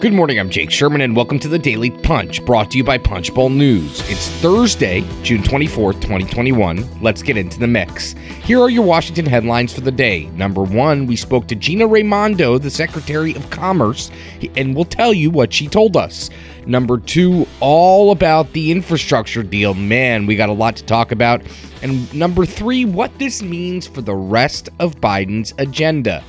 Good morning, I'm Jake Sherman, and welcome to the Daily Punch, brought to you by Punchbowl News. It's Thursday, June 24th, 2021. Let's get into the mix. Here are your Washington headlines for the day. Number one, we spoke to Gina Raimondo, the Secretary of Commerce, and we'll tell you what she told us. Number two, all about the infrastructure deal. Man, we got a lot to talk about. And number three, what this means for the rest of Biden's agenda.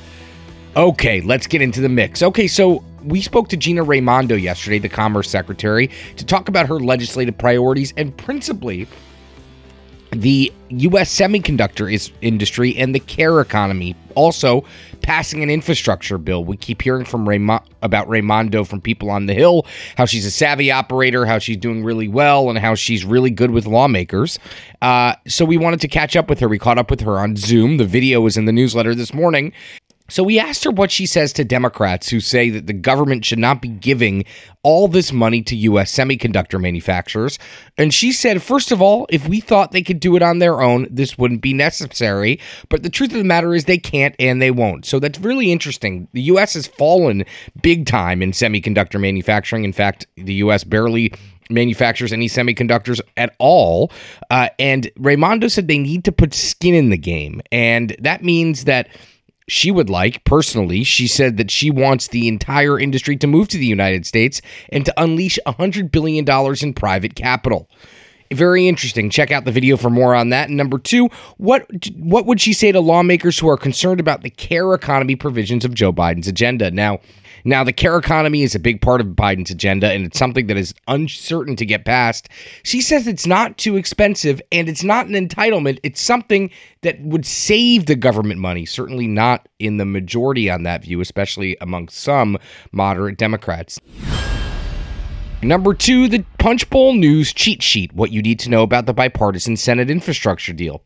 Okay, let's get into the mix. Okay, so we spoke to Gina Raimondo yesterday, the Commerce Secretary, to talk about her legislative priorities and principally the U.S. semiconductor industry and the care economy, also passing an infrastructure bill. We keep hearing from Raimondo from people on the Hill, how she's a savvy operator, how she's doing really well, and how she's really good with lawmakers. So we wanted to catch up with her. We caught up with her on Zoom. The video was in the newsletter this morning. So we asked her what she says to Democrats who say that the government should not be giving all this money to U.S. semiconductor manufacturers. And she said, first of all, if we thought they could do it on their own, this wouldn't be necessary. But the truth of the matter is they can't and they won't. So that's really interesting. The U.S. has fallen big time in semiconductor manufacturing. In fact, the U.S. barely manufactures any semiconductors at all. And Raimondo said they need to put skin in the game. And that means that she would like, personally, she said that she wants the entire industry to move to the United States and to unleash $100 billion in private capital. Very interesting. Check out the video for more on that. And number two, what would she say to lawmakers who are concerned about the care economy provisions of Joe Biden's agenda? Now, the care economy is a big part of Biden's agenda, and it's something that is uncertain to get past. She says it's not too expensive, and it's not an entitlement. It's something that would save the government money, certainly not in the majority on that view, especially among some moderate Democrats. Number two, the Punchbowl News cheat sheet, what you need to know about the bipartisan Senate infrastructure deal.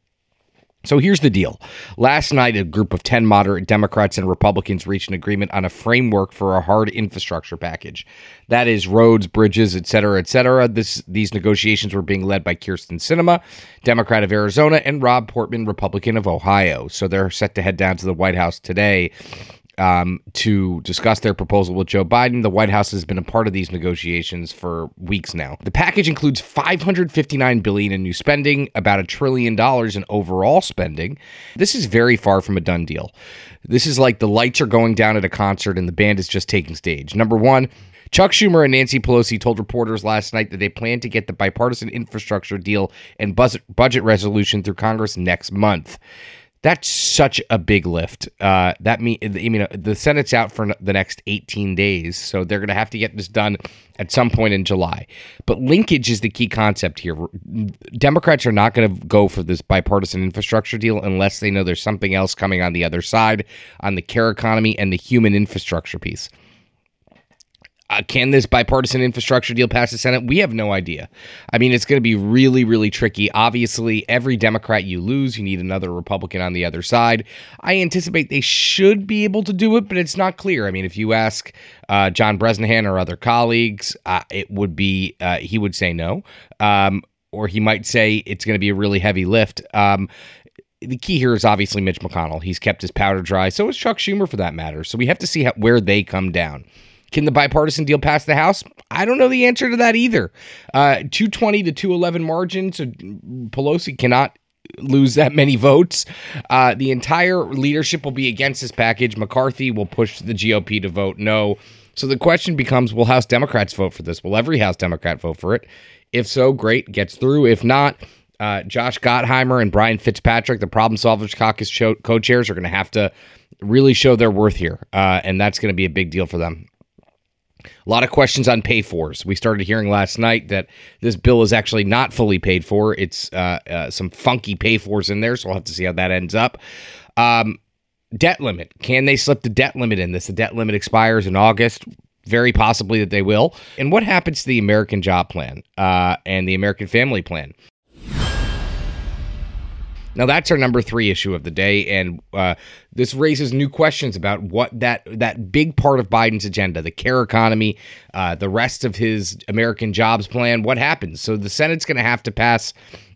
So here's the deal. Last night, a group of 10 moderate Democrats and Republicans reached an agreement on a framework for a hard infrastructure package. That is roads, bridges, et cetera, et cetera. These negotiations were being led by Kyrsten Sinema, Democrat of Arizona, and Rob Portman, Republican of Ohio. So they're set to head down to the White House today to discuss their proposal with Joe Biden. The White House has been a part of these negotiations for weeks now. The package includes $559 billion in new spending, about $1 trillion in overall spending. This is very far from a done deal. This is like the lights are going down at a concert and the band is just taking stage. Number one, Chuck Schumer and Nancy Pelosi told reporters last night that they plan to get the bipartisan infrastructure deal and budget resolution through Congress next month. That's such a big lift. The Senate's out for the next 18 days, so they're going to have to get this done at some point in July. But linkage is the key concept here. Democrats are not going to go for this bipartisan infrastructure deal unless they know there's something else coming on the other side on the care economy and the human infrastructure piece. Can this bipartisan infrastructure deal pass the Senate? We have no idea. I mean, it's going to be really, really tricky. Obviously, every Democrat you lose, you need another Republican on the other side. I anticipate they should be able to do it, but it's not clear. I mean, if you ask John Bresnahan or other colleagues, he would say no, or he might say it's going to be a really heavy lift. The key here is obviously Mitch McConnell. He's kept his powder dry. So is Chuck Schumer, for that matter. So we have to see where they come down. Can the bipartisan deal pass the House? I don't know the answer to that either. 220 to 211 margin, so Pelosi cannot lose that many votes. The entire leadership will be against this package. McCarthy will push the GOP to vote no. So the question becomes, will House Democrats vote for this? Will every House Democrat vote for it? If so, great, gets through. If not, Josh Gottheimer and Brian Fitzpatrick, the Problem Solvers Caucus co-chairs, are going to have to really show their worth here, and that's going to be a big deal for them. A lot of questions on pay-fors. We started hearing last night that this bill is actually not fully paid for. It's some funky pay-fors in there, so we'll have to see how that ends up. Debt limit. Can they slip the debt limit in this? The debt limit expires in August. Very possibly that they will. And what happens to the American Job Plan and the American Family Plan? Now, that's our number three issue of the day, and this raises new questions about what that big part of Biden's agenda, the care economy, the rest of his American jobs plan, what happens? So the Senate's going to have to pass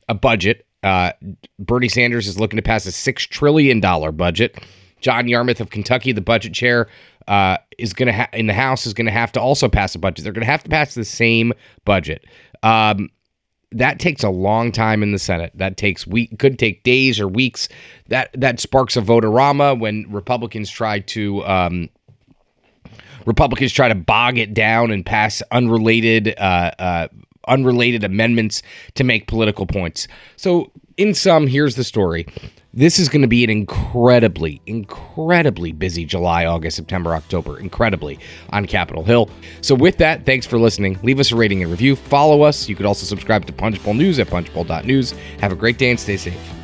a budget. Bernie Sanders is looking to pass a $6 trillion budget. John Yarmuth of Kentucky, the budget chair, in the House is going to have to also pass a budget. They're going to have to pass the same budget. That takes a long time in the Senate. That takes could take days or weeks. That sparks a votorama when Republicans try to bog it down and pass unrelated amendments to make political points. So in sum, here's the story. This is going to be an incredibly, incredibly busy July, August, September, October, incredibly on Capitol Hill. So with that, thanks for listening. Leave us a rating and review. Follow us. You could also subscribe to Punchbowl News at punchbowl.news. Have a great day and stay safe.